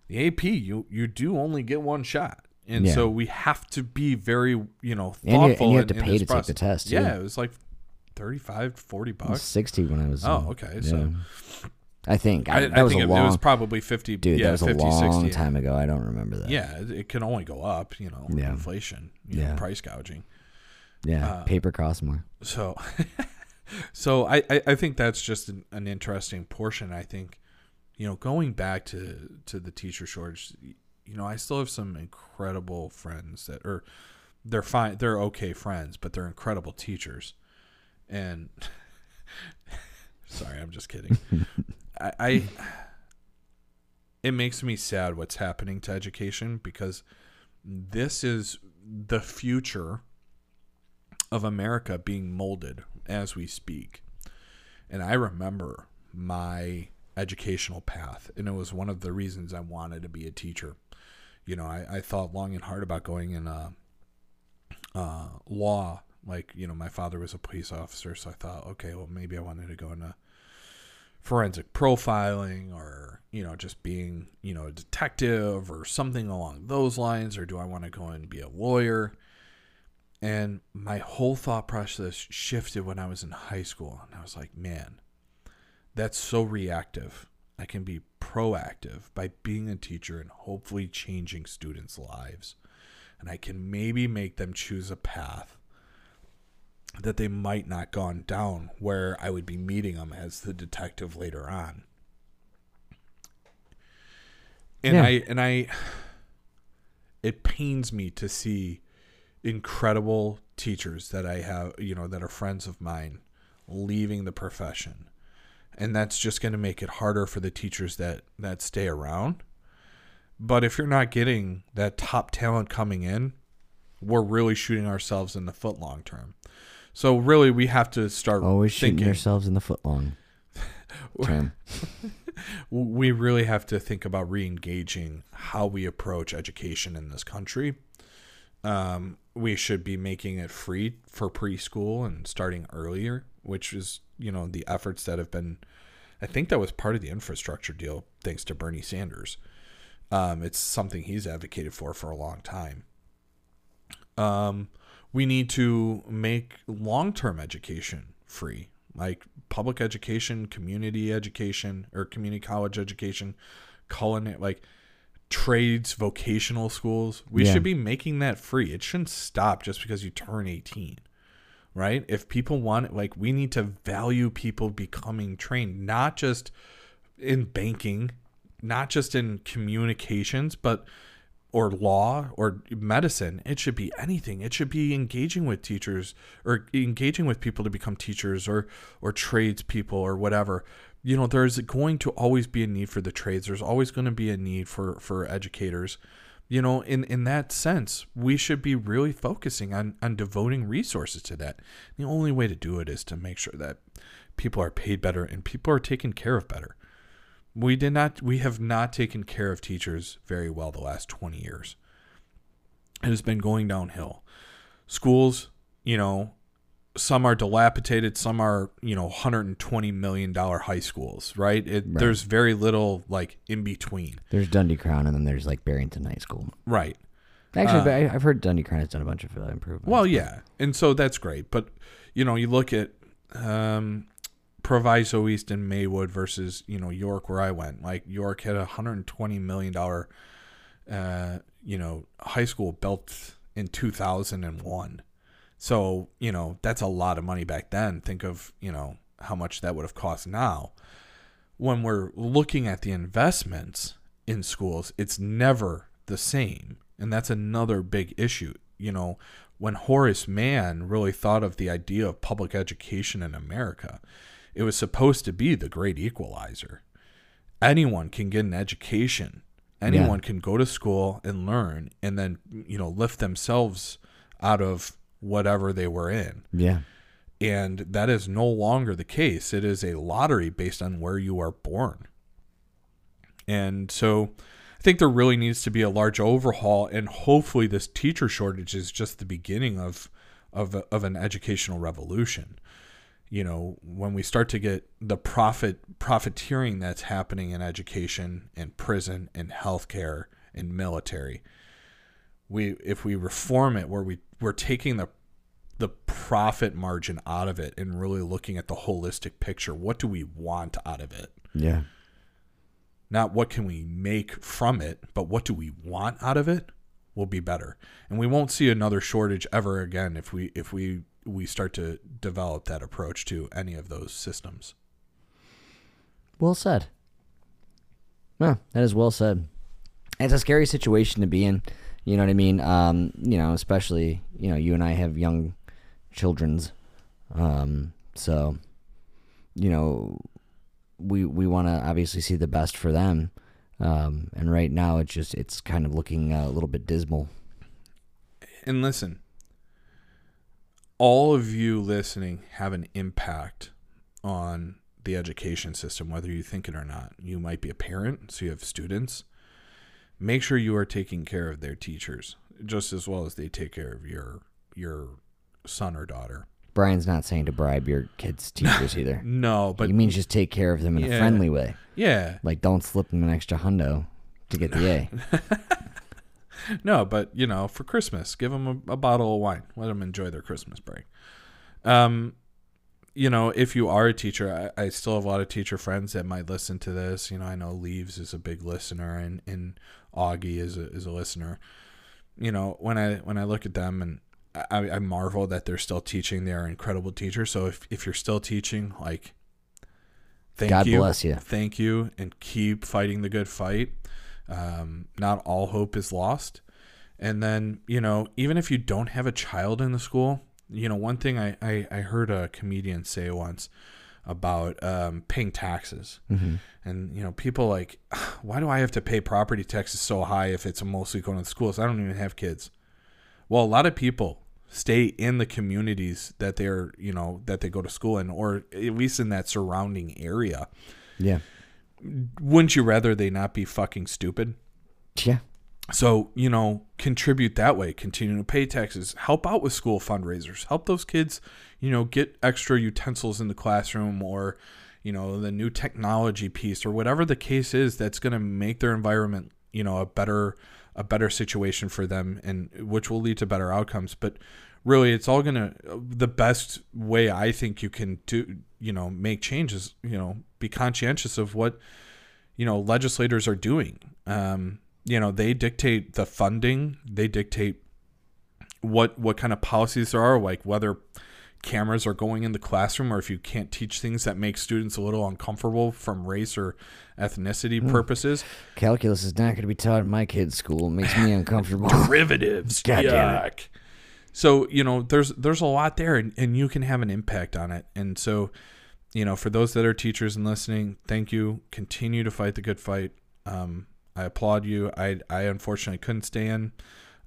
the A P, you, you do only get one shot. And yeah. so we have to be very, you know, thoughtful. And you, and you have to in, pay in to process. Take the test. Yeah, yeah, it was like thirty-five, forty bucks. It was sixty when I was. Oh, okay. Yeah. So I think. I, I, that I was think a long, it was probably fifty. Dude, yeah, that was fifty, a long sixty, time ago. I don't remember that. Yeah, it, it can only go up, you know, yeah. inflation, you yeah. know, price gouging. Yeah, uh, paper costs more. So so I, I, I think that's just an, an interesting portion, I think. You know, going back to, to the teacher shortage, you know, I still have some incredible friends that are, they're fine, they're okay friends, but they're incredible teachers. And sorry, I'm just kidding. I, I, it makes me sad what's happening to education, because this is the future of America being molded as we speak. And I remember my educational path, and it was one of the reasons I wanted to be a teacher. You know, I, I thought long and hard about going in uh, uh, law. Like, you know, my father was a police officer, so I thought, okay, well, maybe I wanted to go into forensic profiling, or, you know, just being, you know, a detective or something along those lines, or do I want to go and be a lawyer? And my whole thought process shifted when I was in high school, and I was like, man, that's so reactive. I can be proactive by being a teacher and hopefully changing students' lives. And I can maybe make them choose a path that they might not gone down, where I would be meeting them as the detective later on. And yeah. I, and I, it pains me to see incredible teachers that I have, you know, that are friends of mine, leaving the profession. and that's just going to make it harder for the teachers that, that stay around. But if you're not getting that top talent coming in, we're really shooting ourselves in the foot long term. So really, we have to start always thinking, shooting ourselves in the foot long term. We really have to think about re-engaging how we approach education in this country. Um, we should be making it free for preschool and starting earlier, which is, you know, the efforts that have been, I think that was part of the infrastructure deal, thanks to Bernie Sanders. Um, it's something he's advocated for for a long time. Um, we need to make long-term education free, like public education, community education, or community college education, culinary, like trades, vocational schools. We yeah. should be making that free. It shouldn't stop just because you turn eighteen, right? If people want it, like, we need to value people becoming trained, not just in banking, not just in communications, but or law or medicine. It should be anything. It should be engaging with teachers or engaging with people to become teachers or or trades people or whatever. You know, there's going to always be a need for the trades. There's always going to be a need for, for educators. You know, in, in that sense, we should be really focusing on, on devoting resources to that. The only way to do it is to make sure that people are paid better and people are taken care of better. We did not, we have not taken care of teachers very well the last twenty years. It has been going downhill. Schools, you know, some are dilapidated, some are, you know, one hundred twenty million dollars high schools, right? It, right? There's very little, like, in between. There's Dundee Crown, and then there's, like, Barrington High School. Right. Actually, uh, I've heard Dundee Crown has done a bunch of improvements. Well, yeah, and so that's great. But, you know, you look at... Um, Proviso East and Maywood versus, you know, York, where I went. Like, York had a one hundred twenty million dollars, uh, you know, high school built in two thousand one. So, you know, that's a lot of money back then. Think of, you know, how much that would have cost now. When we're looking at the investments in schools, it's never the same. And that's another big issue. You know, when Horace Mann really thought of the idea of public education in America, it was supposed to be the great equalizer. Anyone can get an education. Anyone yeah. can go to school and learn and then, you know, lift themselves out of whatever they were in. Yeah. And that is no longer the case. It is a lottery based on where you are born. And so I think there really needs to be a large overhaul, and hopefully this teacher shortage is just the beginning of of, of an educational revolution. You know, when we start to get the profit profiteering that's happening in education and prison and healthcare and military, we if we reform it where we we're taking the the profit margin out of it and really looking at the holistic picture. What do we want out of it? Yeah. Not what can we make from it, but what do we want out of it will be better. And we won't see another shortage ever again if we if we we start to develop that approach to any of those systems. Well said. No, that is well said. It's a scary situation to be in. You know what I mean? Um, you know, especially, you know, you and I have young children's. Um, so, you know, we, we want to obviously see the best for them. Um, and right now it's just, it's kind of looking a little bit dismal. And listen, all of you listening have an impact on the education system, whether you think it or not. You might be a parent, so you have students. Make sure you are taking care of their teachers just as well as they take care of your your son or daughter. Brian's not saying to bribe your kids' teachers either. No, but... He means just take care of them in yeah, a friendly way. Yeah. Like, don't slip them an extra hundo to get the A. No, but, you know, for Christmas, give them a, a bottle of wine. Let them enjoy their Christmas break. Um, you know, if you are a teacher, I, I still have a lot of teacher friends that might listen to this. You know, I know Leaves is a big listener, and, and Augie is a, is a listener. You know, when I when I look at them, and I, I marvel that they're still teaching. They are incredible teachers. So if, if you're still teaching, like, thank God you. God bless you. Thank you, and keep fighting the good fight. Um, not all hope is lost. And then, you know, even if you don't have a child in the school, you know, one thing I, I, I heard a comedian say once, about um, paying taxes. Mm-hmm. And, you know, people like, why do I have to pay property taxes so high if it's mostly going to schools? I don't even have kids. Well, a lot of people stay in the communities that they're, you know, that they go to school in, or at least in that surrounding area. Yeah. Wouldn't you rather they not be fucking stupid? Yeah. So, you know, contribute that way, continue to pay taxes, help out with school fundraisers, help those kids, you know, get extra utensils in the classroom, or, you know, the new technology piece, or whatever the case is that's going to make their environment, you know, a better, a better situation for them, and which will lead to better outcomes. But really, it's all going to, the best way I think you can do, you know, make changes, you know, be conscientious of what, you know, legislators are doing. Um, You know, they dictate the funding. They dictate what what kind of policies there are, like whether cameras are going in the classroom, or if you can't teach things that make students a little uncomfortable from race or ethnicity mm. purposes. Calculus is not going to be taught at my kid's school. It makes me uncomfortable. Derivatives. God damn it. So, you know, there's there's a lot there, and, and you can have an impact on it. And so, you know, for those that are teachers and listening, thank you. Continue to fight the good fight. Um I applaud you. I I unfortunately couldn't stay in,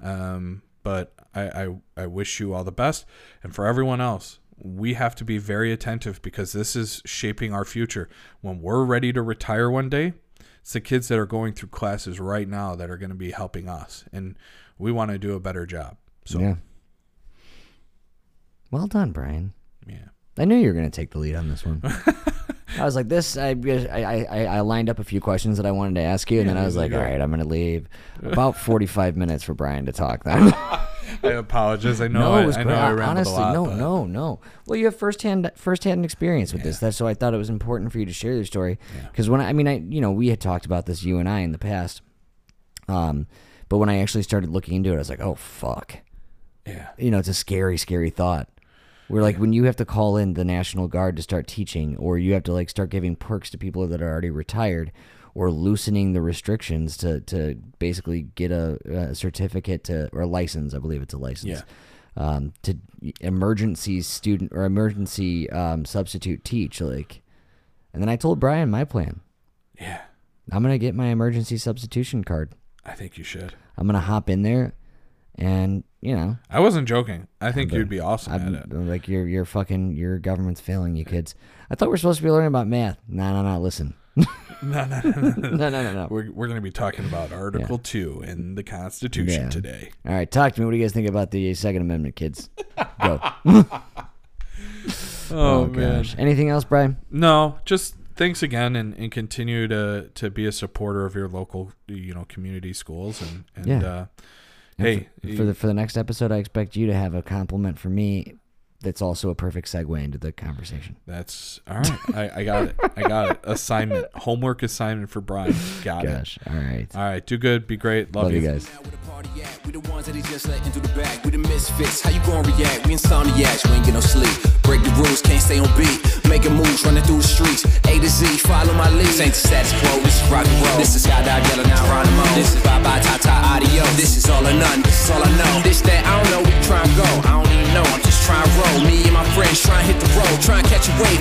um, but I, I, I wish you all the best. And for everyone else, we have to be very attentive, because this is shaping our future. When we're ready to retire one day, it's the kids that are going through classes right now that are going to be helping us, and we want to do a better job. So, yeah. Well done, Brian. Yeah. I knew you were going to take the lead on this one. I was like, this, I, I I I lined up a few questions that I wanted to ask you, and yeah, then I was like, all right, I'm going to leave about forty-five minutes for Brian to talk then. I apologize. I know no, I, it was I, know I rambled honestly, a lot. Honestly, no, but... no, no. Well, you have firsthand, firsthand experience with yeah. this. That's so I thought it was important for you to share your story. Because yeah. when I, I mean, I you know, we had talked about this, you and I, in the past. Um, But when I actually started looking into it, I was like, oh, fuck. Yeah. You know, it's a scary, scary thought. We're like, when you have to call in the National Guard to start teaching, or you have to like start giving perks to people that are already retired, or loosening the restrictions to, to basically get a, a certificate to, or a license, I believe it's a license, yeah. um, to emergency student or emergency um, substitute teach. Like, and then I told Brian my plan. Yeah. I'm going to get my emergency substitution card. I think you should. I'm going to hop in there. And, you know, I wasn't joking. I think you'd be awesome I'm, at it. Like, you're, you're fucking, your government's failing you kids. I thought we we're supposed to be learning about math. No, no, no. Listen. no, no, no, no, no, no, no, no. We're, we're going to be talking about Article yeah. two in the Constitution yeah. today. All right. Talk to me. What do you guys think about the Second Amendment, kids? Go. oh, oh, man. Gosh. Anything else, Brian? No, just thanks again, and, and continue to, to be a supporter of your local, you know, community schools, and, and, yeah. uh, Hey, for, for the for the next episode, I expect you to have a compliment for me. That's also a perfect segue into the conversation. That's all right. I, I got it. I got it. Assignment, homework assignment for Brian. Got Gosh, it. All right. All right. Do good. Be great. Love, Love you. you guys. We the ones that he's just letting through the back. We the misfits. How you gonna react? We insomniacs. We ain't get no sleep. Break the rules. Can't stay on beat. Making moves, running through the streets. A to Z. Follow my lead. Ain't the status quo. This is rock and roll. This is Skydive yelling out Ronimo. This is bye bye ta ta audio. This is all or none. This is all I know. This that I don't know. We try and go. I don't even know. I'm just trying to roll. Me and my friends trying to hit the road, trying to catch a wave.